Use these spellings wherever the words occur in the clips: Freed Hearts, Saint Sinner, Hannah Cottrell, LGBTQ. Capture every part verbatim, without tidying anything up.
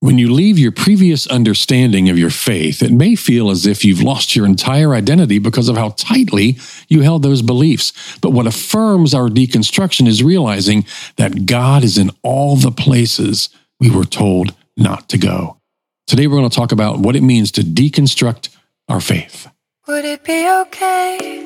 When you leave your previous understanding of your faith, it may feel as if you've lost your entire identity because of how tightly you held those beliefs. But what affirms our deconstruction is realizing that God is in all the places we were told not to go. Today we're going to talk about what it means to deconstruct our faith. Would it be okay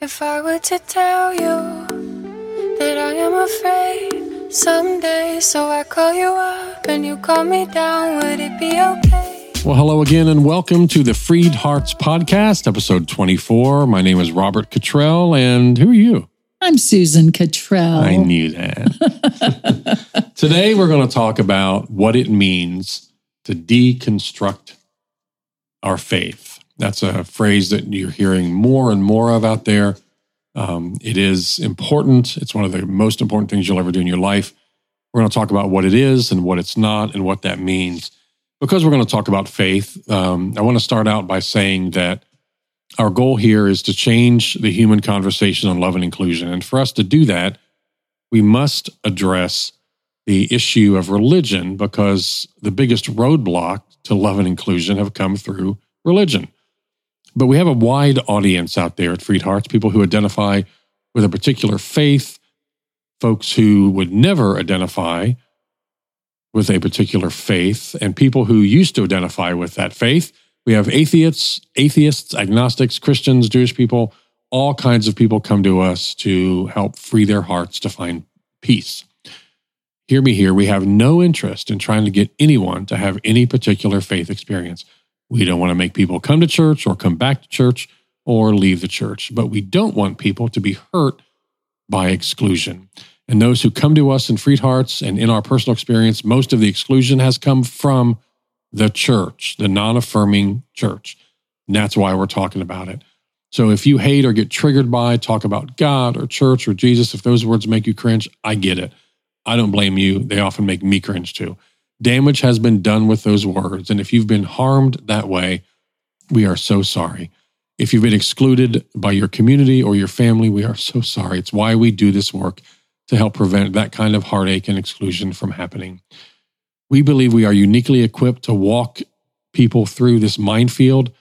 if I were to tell you that I am afraid someday, so I call you up and you call me down? Would it be okay? Well, hello again and welcome to the Freed Hearts podcast, episode twenty-four. My name is Robert Cottrell, and who are you? I'm Susan Cottrell. I knew that. Today we're going to talk about what it means to deconstruct our faith. That's a phrase that you're hearing more and more of out there. Um, it is important. It's one of the most important things you'll ever do in your life. We're going to talk about what it is and what it's not and what that means. Because we're going to talk about faith, um, I want to start out by saying that our goal here is to change the human conversation on love and inclusion. And for us to do that, we must address the issue of religion, because the biggest roadblock to love and inclusion have come through religion. But we have a wide audience out there at Freed Hearts, people who identify with a particular faith, folks who would never identify with a particular faith, and people who used to identify with that faith. We have atheists, atheists, agnostics, Christians, Jewish people, all kinds of people come to us to help free their hearts to find peace. Hear me here, we have no interest in trying to get anyone to have any particular faith experience. We don't want to make people come to church or come back to church or leave the church, but we don't want people to be hurt by exclusion. And those who come to us in Freed Hearts and in our personal experience, most of the exclusion has come from the church, the non-affirming church. And that's why we're talking about it. So if you hate or get triggered by talk about God or church or Jesus, if those words make you cringe, I get it. I don't blame you. They often make me cringe too. Damage has been done with those words. And if you've been harmed that way, we are so sorry. If you've been excluded by your community or your family, we are so sorry. It's why we do this work, to help prevent that kind of heartache and exclusion from happening. We believe we are uniquely equipped to walk people through this minefield,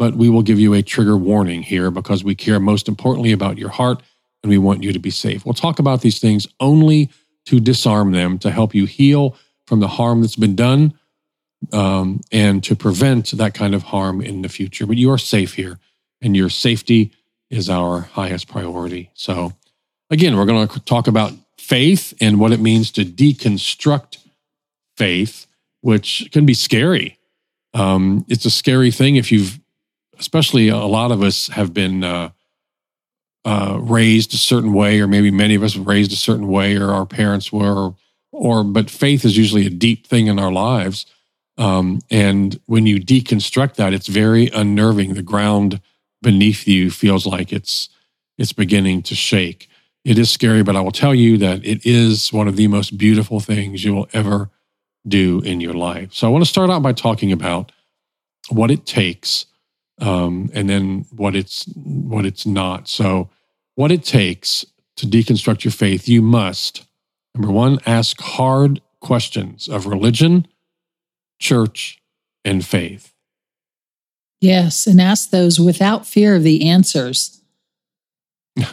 but we will give you a trigger warning here because we care most importantly about your heart and we want you to be safe. We'll talk about these things only to disarm them, to help you heal from the harm that's been done, um, and to prevent that kind of harm in the future. But you are safe here, and your safety is our highest priority. So again, we're going to talk about faith and what it means to deconstruct faith, which can be scary. Um, it's a scary thing if you've, especially a lot of us have been uh, Uh, raised a certain way, or maybe many of us were raised a certain way, or our parents were, or, or but faith is usually a deep thing in our lives. Um, and when you deconstruct that, it's very unnerving. The ground beneath you feels like it's it's beginning to shake. It is scary, but I will tell you that it is one of the most beautiful things you will ever do in your life. So I want to start out by talking about what it takes, um, and then what it's what it's not. So what it takes to deconstruct your faith, you must, number one, ask hard questions of religion, church, and faith. Yes, and ask those without fear of the answers.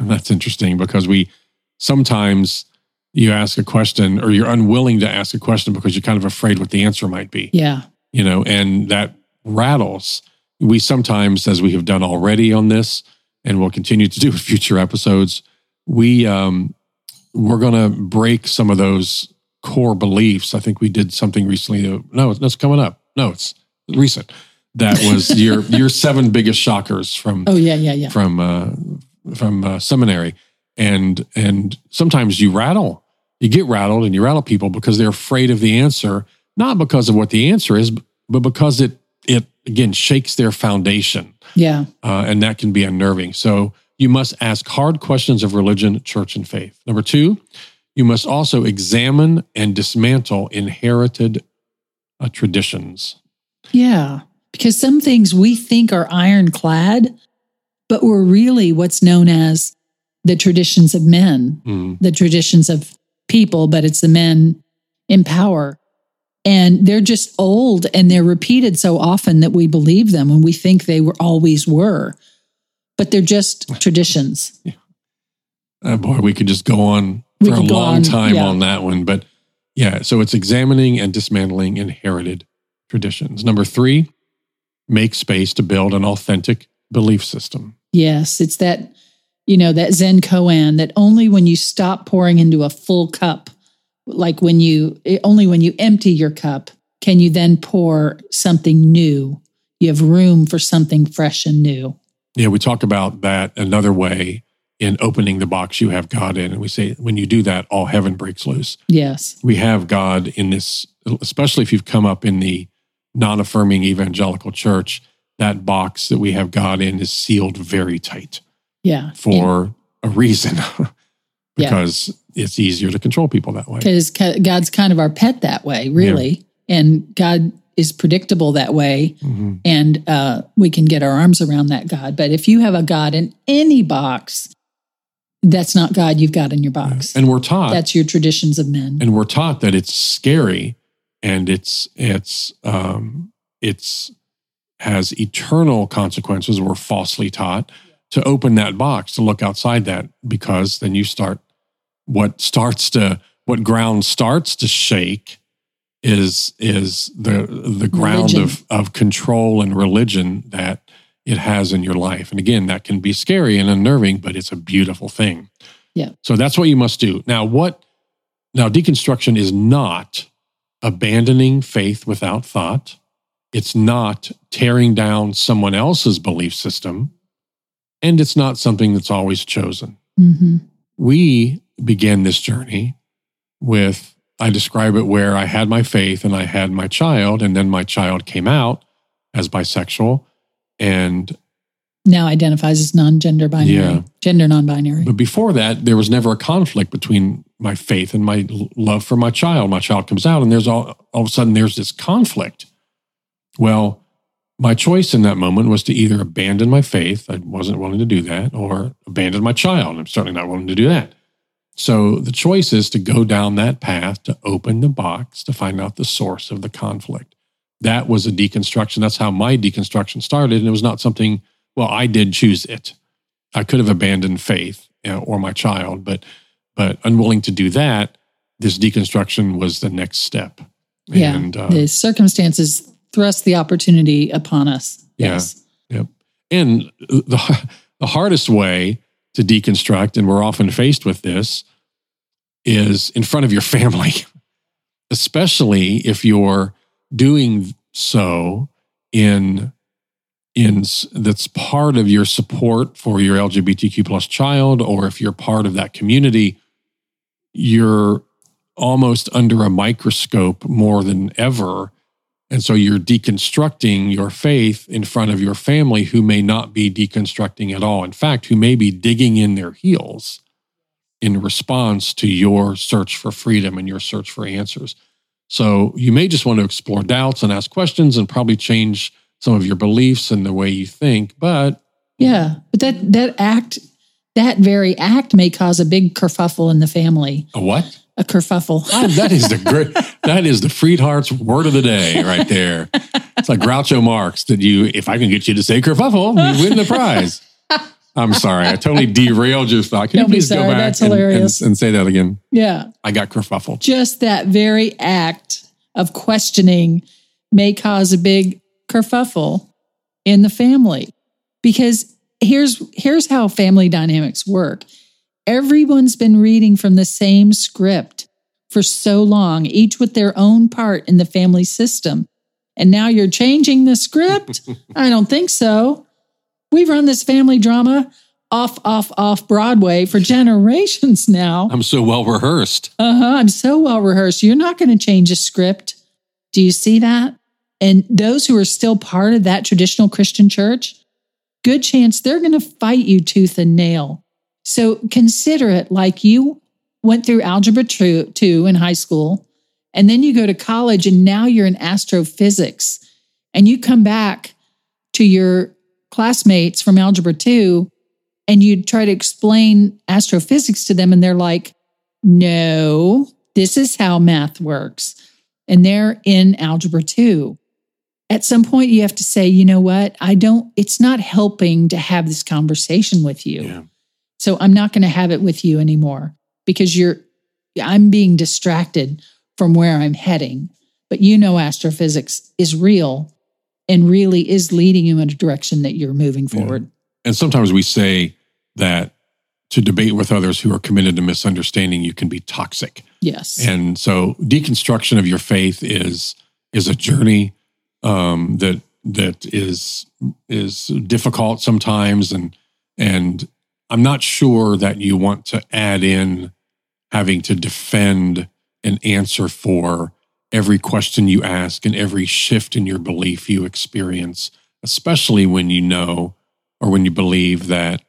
That's interesting, because we sometimes you ask a question, or you're unwilling to ask a question because you're kind of afraid what the answer might be. Yeah. You know, and that rattles. We sometimes, as we have done already on this, and we'll continue to do with future episodes, we, um, we're going to break some of those core beliefs. I think we did something recently. To, no, it's coming up. No, it's recent. That was your your seven biggest shockers from oh yeah yeah yeah from uh, from uh, seminary, and and sometimes you rattle, you get rattled, and you rattle people because they're afraid of the answer, not because of what the answer is, but because it it again shakes their foundation. Yeah. Uh, and that can be unnerving. So you must ask hard questions of religion, church, and faith. Number two, you must also examine and dismantle inherited uh, traditions. Yeah, because some things we think are ironclad, but were really what's known as the traditions of men, mm. the traditions of people, but it's the men in power And they're just old, and they're repeated so often that we believe them, and we think they were always were. But they're just traditions. Yeah. Oh boy, we could just go on for a long on, time yeah. on that one. But yeah, so it's examining and dismantling inherited traditions. Number three, make space to build an authentic belief system. Yes, it's that, you know, that Zen koan that only when you stop pouring into a full cup, like when you, only when you empty your cup, can you then pour something new. You have room for something fresh and new. Yeah, we talk about that another way in opening the box you have God in. And we say, when you do that, all heaven breaks loose. Yes. We have God in this, especially if you've come up in the non-affirming evangelical church, that box that we have God in is sealed very tight. Yeah. For yeah. a reason. Because yeah. it's easier to control people that way. Because God's kind of our pet that way, really. Yeah. And God is predictable that way. Mm-hmm. And uh, we can get our arms around that God. But if you have a God in any box, that's not God you've got in your box. Yeah. And we're taught. That's your traditions of men. And we're taught that it's scary and it's, it's, um, it's has eternal consequences. We're falsely taught to open that box, to look outside that, because then you start. What starts to what ground starts to shake is is the the ground religion. of of control and religion that it has in your life. And again, that can be scary and unnerving, but it's a beautiful thing. Yeah. So that's what you must do. Now what now deconstruction is not abandoning faith without thought. It's not tearing down someone else's belief system, and it's not something that's always chosen. Mm-hmm. We began this journey with, I describe it where I had my faith and I had my child, and then my child came out as bisexual and now identifies as non-gender binary, yeah. gender non-binary. But before that, there was never a conflict between my faith and my love for my child. My child comes out and there's all, all of a sudden there's this conflict. Well, my choice in that moment was to either abandon my faith, I wasn't willing to do that, or abandon my child, I'm certainly not willing to do that. So the choice is to go down that path, to open the box, to find out the source of the conflict. That was a deconstruction. That's how my deconstruction started. And it was not something, well, I did choose it. I could have abandoned faith or my child, but but unwilling to do that, this deconstruction was the next step. Yeah, and, uh, the circumstances thrust the opportunity upon us. Yeah, yes. Yep. And the, the hardest way to deconstruct, and we're often faced with this, is in front of your family, especially if you're doing so in, in that's part of your support for your L G B T Q plus child, or if you're part of that community, you're almost under a microscope more than ever. And so you're deconstructing your faith in front of your family who may not be deconstructing at all. In fact, who may be digging in their heels in response to your search for freedom and your search for answers. So you may just want to explore doubts and ask questions and probably change some of your beliefs and the way you think, but... Yeah, but that, that act, that very act may cause a big kerfuffle in the family. A what? A kerfuffle. Oh, that is the great, that is the Freed Hearts word of the day right there. It's like Groucho Marx. Did you, if I can get you to say kerfuffle, you win the prize. I'm sorry. I totally derailed your thought. Can Don't you please sorry, go back and, and, and say that again? Yeah. I got kerfuffled. Just that very act of questioning may cause a big kerfuffle in the family. Because here's here's how family dynamics work. Everyone's been reading from the same script for so long, each with their own part in the family system. And now you're changing the script? I don't think so. We've run this family drama off, off, off Broadway for generations now. I'm so well rehearsed. Uh-huh, I'm so well rehearsed. You're not going to change a script. Do you see that? And those who are still part of that traditional Christian church, good chance they're going to fight you tooth and nail. So consider it like you went through algebra two in high school, and then you go to college, and now you're in astrophysics, and you come back to your classmates from algebra two, and you try to explain astrophysics to them, and they're like, no, this is how math works. and they're in algebra two. At some point, you have to say, you know what? I don't, it's not helping to have this conversation with you. Yeah. So I'm not going to have it with you anymore because you're, I'm being distracted from where I'm heading. But you know, astrophysics is real and really is leading you in a direction that you're moving forward. Yeah. And sometimes we say that to debate with others who are committed to misunderstanding you can be toxic. Yes. And so deconstruction of your faith is is a journey um, that that is is difficult sometimes, and and I'm not sure that you want to add in having to defend an answer for every question you ask and every shift in your belief you experience, especially when you know or when you believe that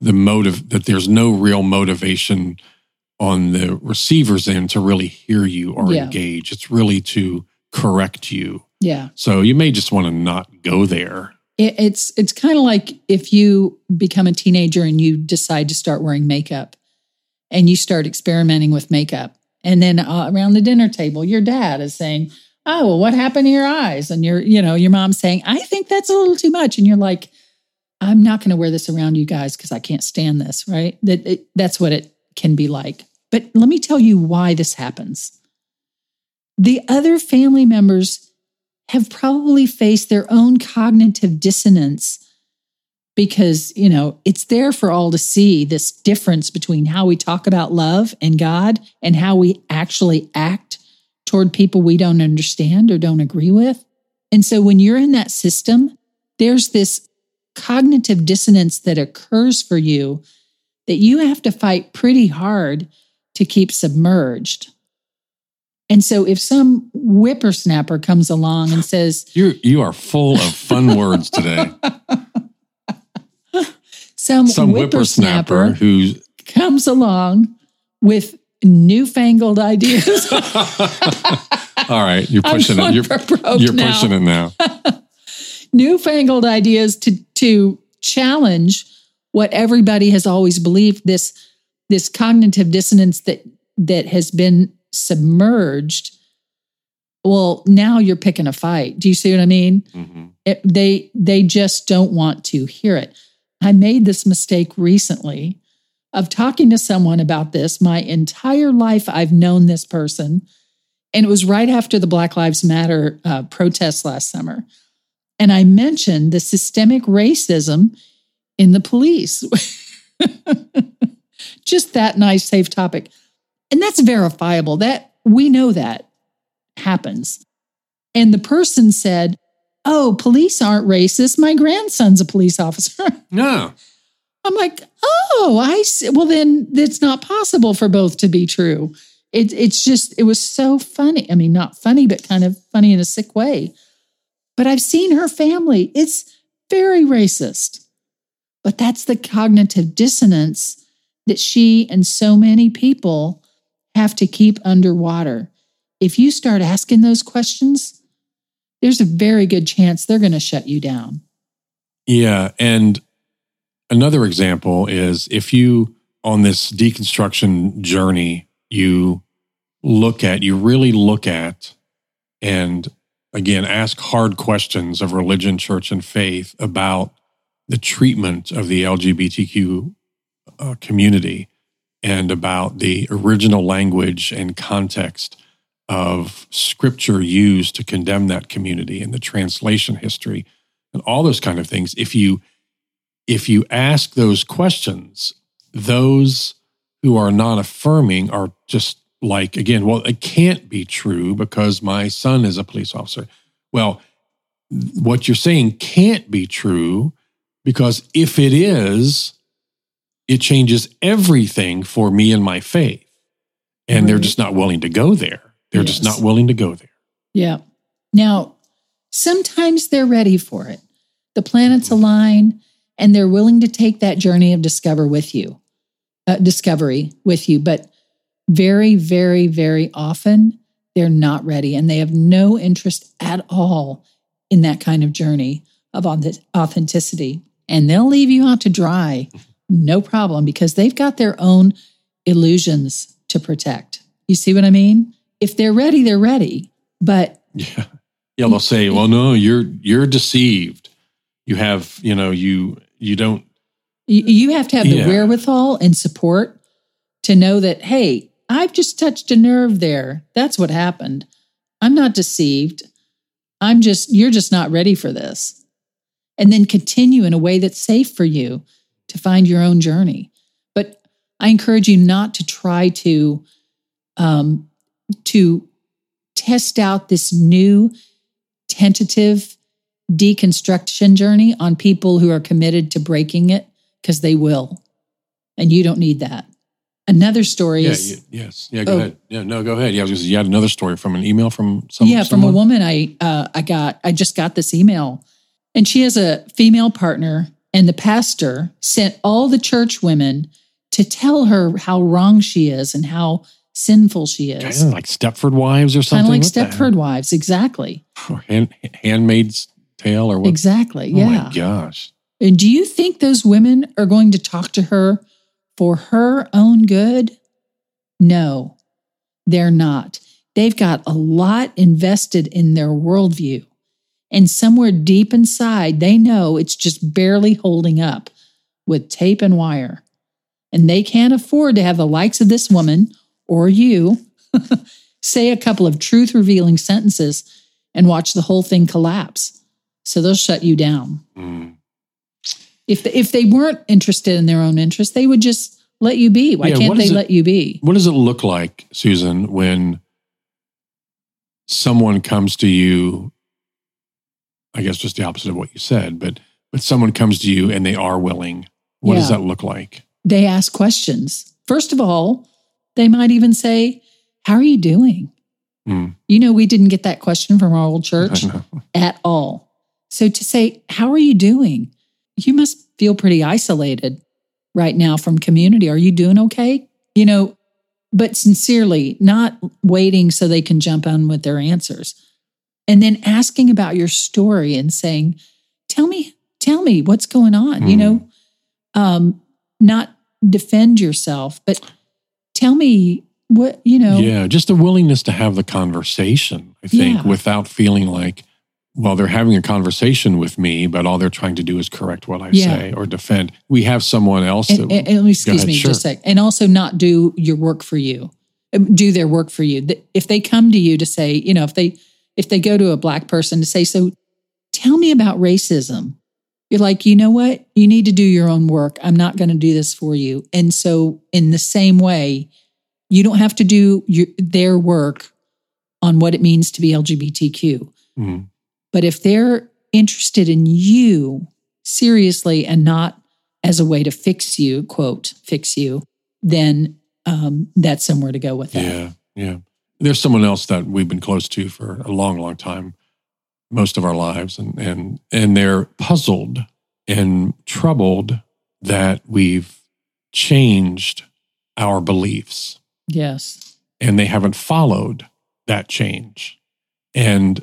the motive, that there's no real motivation on the receiver's end to really hear you or yeah. engage. It's really to correct you. Yeah. So you may just want to not go there. It, it's it's kind of like if you become a teenager and you decide to start wearing makeup and you start experimenting with makeup. And then uh, around the dinner table, your dad is saying, oh, well, what happened to your eyes? And your, you know, your mom's saying, I think that's a little too much. And you're like, I'm not going to wear this around you guys because I can't stand this, right? That it, that's what it can be like. But let me tell you why this happens. The other family members have probably faced their own cognitive dissonance because, you know, it's there for all to see, this difference between how we talk about love and God and how we actually act toward people we don't understand or don't agree with. And so when you're in that system, there's this cognitive dissonance that occurs for you that you have to fight pretty hard to keep submerged. And so if some whippersnapper comes along and says... You you are full of fun words today. Some, some whippersnapper, whippersnapper who comes along with newfangled ideas. All right, you're pushing it. You're, you're now. pushing it now. Newfangled ideas to to challenge what everybody has always believed, this this cognitive dissonance that that has been submerged. Well, now you're picking a fight. Do you see what I mean? Mm-hmm. It, they they just don't want to hear it. I made this mistake recently of talking to someone about this. My entire life, I've known this person. And it was right after the Black Lives Matter uh, protests last summer. And I mentioned the systemic racism in the police. Just that nice, safe topic. And that's verifiable. That we know that happens. And the person said, oh, police aren't racist. My grandson's a police officer. No. I'm like, oh, I see. Well, then it's not possible for both to be true. It, it's just, it was so funny. I mean, not funny, but kind of funny in a sick way. But I've seen her family. It's very racist. But that's the cognitive dissonance that she and so many people have to keep underwater. If you start asking those questions, there's a very good chance they're going to shut you down. Yeah. And another example is if you, on this deconstruction journey, you look at, you really look at, and again, ask hard questions of religion, church, and faith about the treatment of the L G B T Q uh, community and about the original language and context of scripture used to condemn that community and the translation history and all those kind of things. If you if you ask those questions, those who are not affirming are just like, again, well, it can't be true because my son is a police officer. Well, what you're saying can't be true because if it is, it changes everything for me and my faith. And right. They're just not willing to go there. They're yes. just not willing to go there. Yeah. Now, sometimes they're ready for it. The planets align, and they're willing to take that journey of discover with you, uh, discovery with you. But very, very, very often, they're not ready, and they have no interest at all in that kind of journey of authenticity. And they'll leave you out to dry, no problem, because they've got their own illusions to protect. You see what I mean? If they're ready, they're ready. But yeah, yeah, they'll say, "Well, no, you're you're deceived. You have, you know, you you don't." You, you have to have yeah. the wherewithal and support to know that, hey, I've just touched a nerve there. That's what happened. I'm not deceived. I'm just, you're just not ready for this. And then continue in a way that's safe for you to find your own journey. But I encourage you not to try to, um, to test out this new tentative deconstruction journey on people who are committed to breaking it, because they will. And you don't need that. Another story yeah, is... Yeah, yes. Yeah, go oh, ahead. Yeah, no, go ahead. Yeah, I was going to say, you had another story from an email from some, yeah, someone? Yeah, from a woman I uh, I got. I just got this email. And she has a female partner, and the pastor sent all the church women to tell her how wrong she is and how sinful she is. Kind of like Stepford Wives or something? Kind of like Stepford Wives, exactly. Or hand, Handmaid's Tale or what? Exactly, oh yeah. Oh my gosh. And do you think those women are going to talk to her for her own good? No, they're not. They've got a lot invested in their worldview. And somewhere deep inside, they know it's just barely holding up with tape and wire. And they can't afford to have the likes of this woman or you say a couple of truth-revealing sentences and watch the whole thing collapse. So they'll shut you down. Mm. If the, if they weren't interested in their own interests, they would just let you be. Why yeah, can't they it, let you be? What does it look like, Susan, when someone comes to you, I guess just the opposite of what you said, but, but someone comes to you and they are willing. What yeah. does that look like? They ask questions. First of all, they might even say, how are you doing? Mm. You know, we didn't get that question from our old church at all. So to say, how are you doing? You must feel pretty isolated right now from community. Are you doing okay? You know, but sincerely, not waiting so they can jump on with their answers. And then asking about your story and saying, tell me, tell me what's going on, mm. you know, um, not defend yourself, but tell me what, you know. Yeah, just a willingness to have the conversation, I think, yeah. without feeling like, well, they're having a conversation with me, but all they're trying to do is correct what I yeah. say or defend. We have someone else. And, that, and, and excuse ahead, me, sure. just a sec. And also not do your work for you, do their work for you. If they come to you to say, you know, if they if they go to a black person to say, so tell me about racism. You're like, you know what? You need to do your own work. I'm not going to do this for you. And so in the same way, you don't have to do your, their work on what it means to be L G B T Q. Mm-hmm. But if they're interested in you seriously and not as a way to fix you, quote, fix you, then um, that's somewhere to go with that. Yeah, yeah. There's someone else that we've been close to for a long, long time, most of our lives, and and and they're puzzled and troubled that we've changed our beliefs. Yes. And they haven't followed that change. And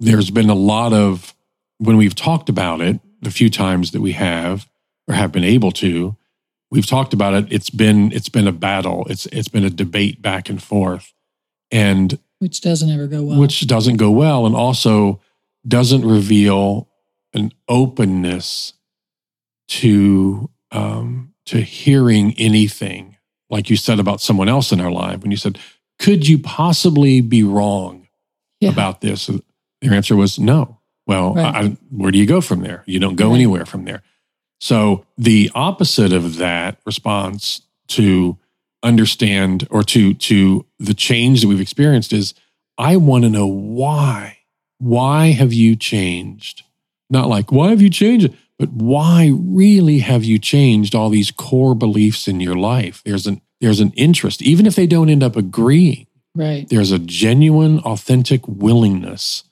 there's been a lot of, when we've talked about it, the few times that we have or have been able to, we've talked about it. It's been it's been a battle. It's it's been a debate back and forth, and which doesn't ever go well. Which doesn't go well, and also doesn't reveal an openness to um, to hearing anything. Like you said about someone else in our life, when you said, "Could you possibly be wrong yeah. about this?" Their answer was no. Well, right. I, where do you go from there? You don't go right. anywhere from there. So the opposite of that response to understand or to to the change that we've experienced is, I want to know why. Why have you changed? Not like, why have you changed? But why really have you changed all these core beliefs in your life? There's an there's an interest, even if they don't end up agreeing. Right. There's a genuine, authentic willingness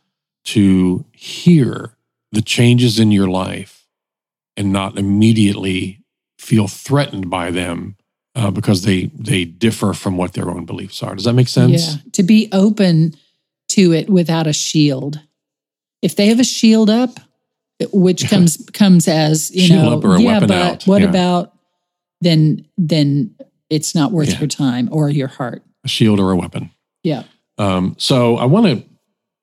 to hear the changes in your life and not immediately feel threatened by them uh, because they they differ from what their own beliefs are. Does that make sense? Yeah, to be open to it without a shield. If they have a shield up, which comes comes as, you shield know, up or a yeah, weapon but out. What yeah. about, then then it's not worth yeah. your time or your heart. A shield or a weapon. Yeah. Um, so I want to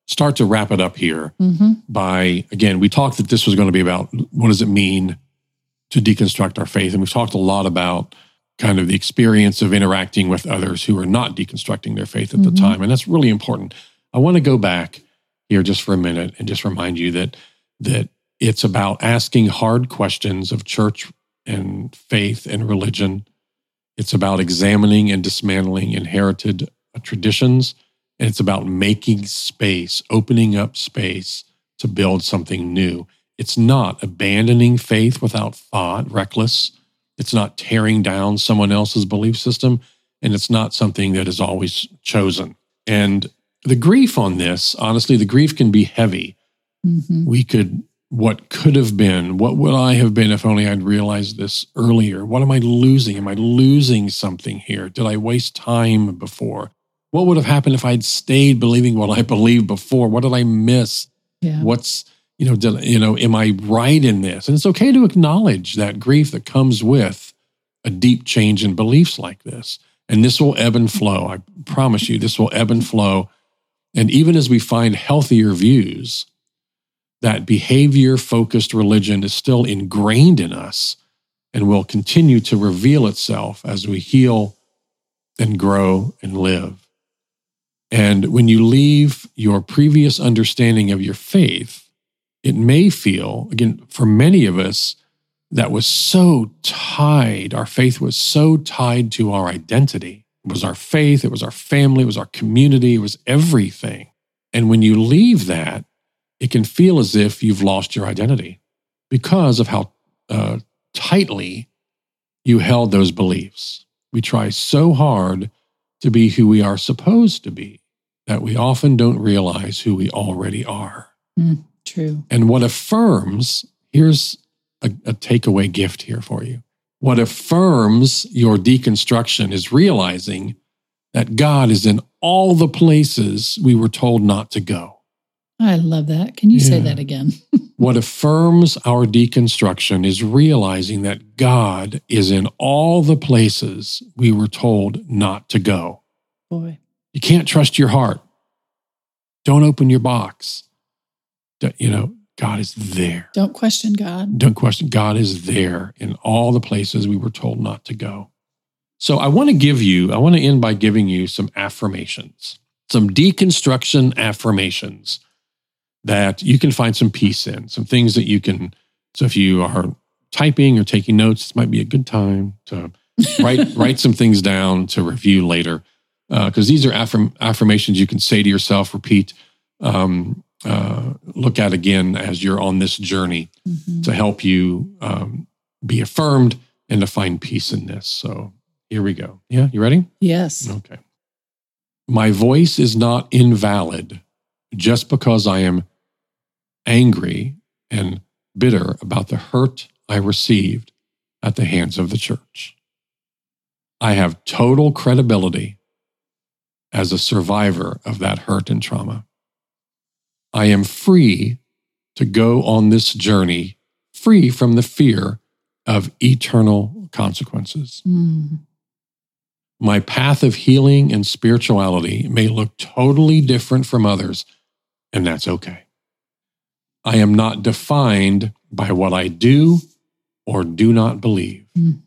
start to wrap it up here mm-hmm. by, again, we talked that this was going to be about what does it mean to deconstruct our faith. And we've talked a lot about kind of the experience of interacting with others who are not deconstructing their faith at mm-hmm. the time. And that's really important. I want to go back here just for a minute and just remind you that that it's about asking hard questions of church and faith and religion. It's about examining and dismantling inherited traditions. And it's about making space, opening up space to build something new. It's not abandoning faith without thought, reckless. It's not tearing down someone else's belief system. And it's not something that is always chosen. And the grief on this, honestly, the grief can be heavy. Mm-hmm. We could, what could have been, what would I have been if only I'd realized this earlier? What am I losing? Am I losing something here? Did I waste time before? What would have happened if I'd stayed believing what I believed before? What did I miss? Yeah. What's, you know, did, you know, am I right in this? And it's okay to acknowledge that grief that comes with a deep change in beliefs like this. And this will ebb and flow. I promise you, this will ebb and flow. And even as we find healthier views, that behavior-focused religion is still ingrained in us and will continue to reveal itself as we heal and grow and live. And when you leave your previous understanding of your faith, it may feel, again, for many of us, that was so tied, our faith was so tied to our identity. It was our faith, it was our family, it was our community, it was everything. And when you leave that, it can feel as if you've lost your identity because of how uh, tightly you held those beliefs. We try so hard to be who we are supposed to be, that we often don't realize who we already are. Mm, true. And what affirms, here's a, a takeaway gift here for you. What affirms your deconstruction is realizing that God is in all the places we were told not to go. I love that. Can you yeah. say that again? What affirms our deconstruction is realizing that God is in all the places we were told not to go. Boy. You can't trust your heart. Don't open your box. Don't, you know, God is there. Don't question God. Don't question. God is there in all the places we were told not to go. So I want to give you, I want to end by giving you some affirmations, some deconstruction affirmations that you can find some peace in, some things that you can, so if you are typing or taking notes, this might be a good time to write write some things down to review later. Because uh, these are affirm, affirmations you can say to yourself, repeat, um, uh, look at again as you're on this journey mm-hmm. to help you um, be affirmed and to find peace in this. So here we go. Yeah, you ready? Yes. Okay. My voice is not invalid just because I am angry and bitter about the hurt I received at the hands of the church. I have total credibility as a survivor of that hurt and trauma. I am free to go on this journey, free from the fear of eternal consequences. Mm. My path of healing and spirituality may look totally different from others, and that's okay. I am not defined by what I do or do not believe. Mm.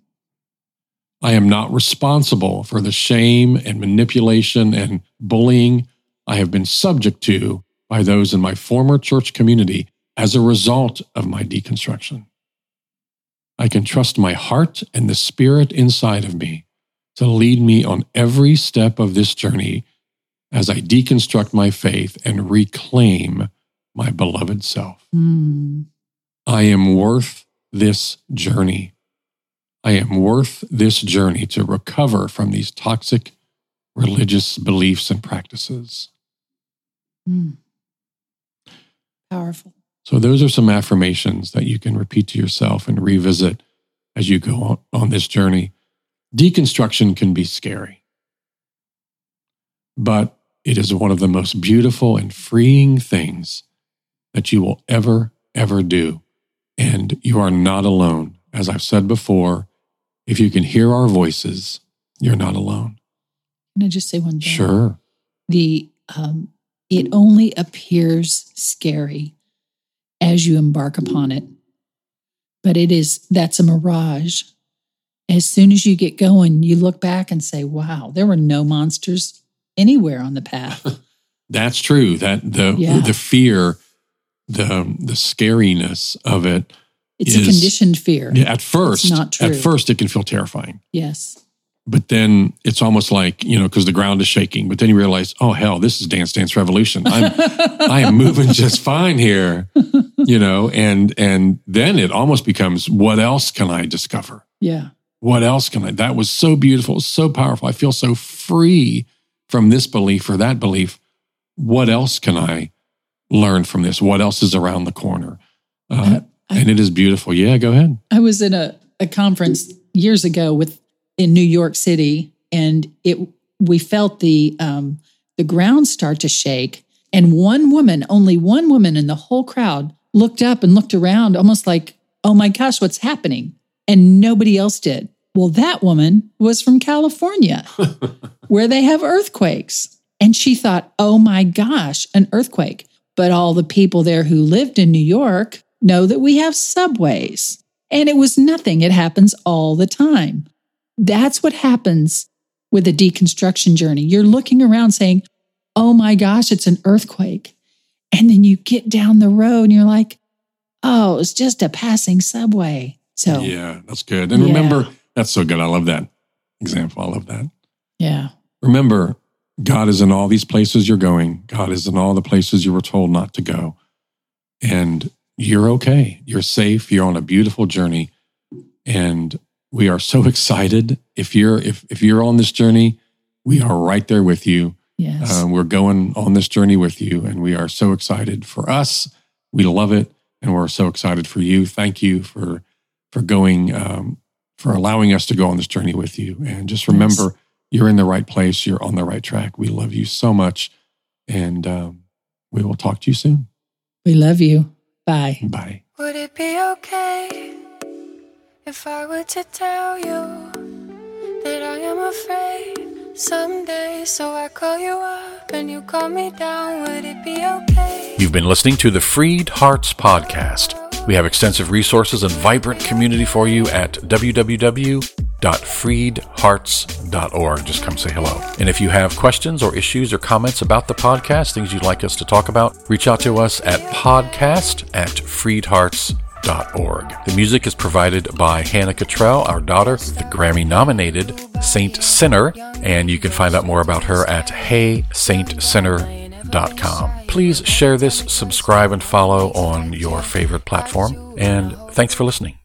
I am not responsible for the shame and manipulation and bullying I have been subject to by those in my former church community as a result of my deconstruction. I can trust my heart and the spirit inside of me to lead me on every step of this journey as I deconstruct my faith and reclaim my beloved self. Mm. I am worth this journey. I am worth this journey to recover from these toxic religious beliefs and practices. Mm. Powerful. So those are some affirmations that you can repeat to yourself and revisit as you go on, on this journey. Deconstruction can be scary, but it is one of the most beautiful and freeing things that you will ever, ever do. And you are not alone. As I've said before, if you can hear our voices, you're not alone. Can I just say one thing? Sure. The um, It only appears scary as you embark upon it. But it is, that's a mirage. As soon as you get going, you look back and say, wow, there were no monsters anywhere on the path. That's true. That the yeah. the fear, the the scariness of it. It's is, a conditioned fear. At first, it's not true. At first it can feel terrifying. Yes. But then it's almost like, you know, because the ground is shaking. But then you realize, oh, hell, this is Dance Dance Revolution. I'm, I am moving just fine here, you know. And and then it almost becomes, what else can I discover? Yeah. What else can I? That was so beautiful, so powerful. I feel so free from this belief or that belief. What else can I learn from this? What else is around the corner? Uh, I, I, and it is beautiful. Yeah, go ahead. I was in a, a conference years ago with, in New York City, and it we felt the um, the ground start to shake, and one woman, only one woman in the whole crowd, looked up and looked around, almost like, "Oh my gosh, what's happening?" And nobody else did. Well, that woman was from California, where they have earthquakes, and she thought, "Oh my gosh, an earthquake!" But all the people there who lived in New York know that we have subways, and it was nothing. It happens all the time. That's what happens with a deconstruction journey. You're looking around saying, oh my gosh, it's an earthquake. And then you get down the road and you're like, oh, it's just a passing subway. So yeah, that's good. And yeah. remember, that's so good. I love that example. I love that. Yeah. Remember, God is in all these places you're going. God is in all the places you were told not to go. And you're okay. You're safe. You're on a beautiful journey. And we are so excited. If you're if if you're on this journey, we are right there with you. Yes. Uh, we're going on this journey with you, and we are so excited for us. We love it, and we're so excited for you. Thank you for for going, um, for allowing us to go on this journey with you. And just remember, yes. you're in the right place. You're on the right track. We love you so much, and um, we will talk to you soon. We love you. Bye. Bye. Would it be okay if I were to tell you that I am afraid someday, so I call you up and you call me down, would it be okay? You've been listening to the Freed Hearts Podcast. We have extensive resources and vibrant community for you at w w w dot freed hearts dot org. Just come say hello. And if you have questions or issues or comments about the podcast, things you'd like us to talk about, reach out to us at podcast at freed hearts dot org. The music is provided by Hannah Cottrell, our daughter, the Grammy-nominated Saint Sinner, and you can find out more about her at hey saint sinner dot com. Please share this, subscribe, and follow on your favorite platform, and thanks for listening.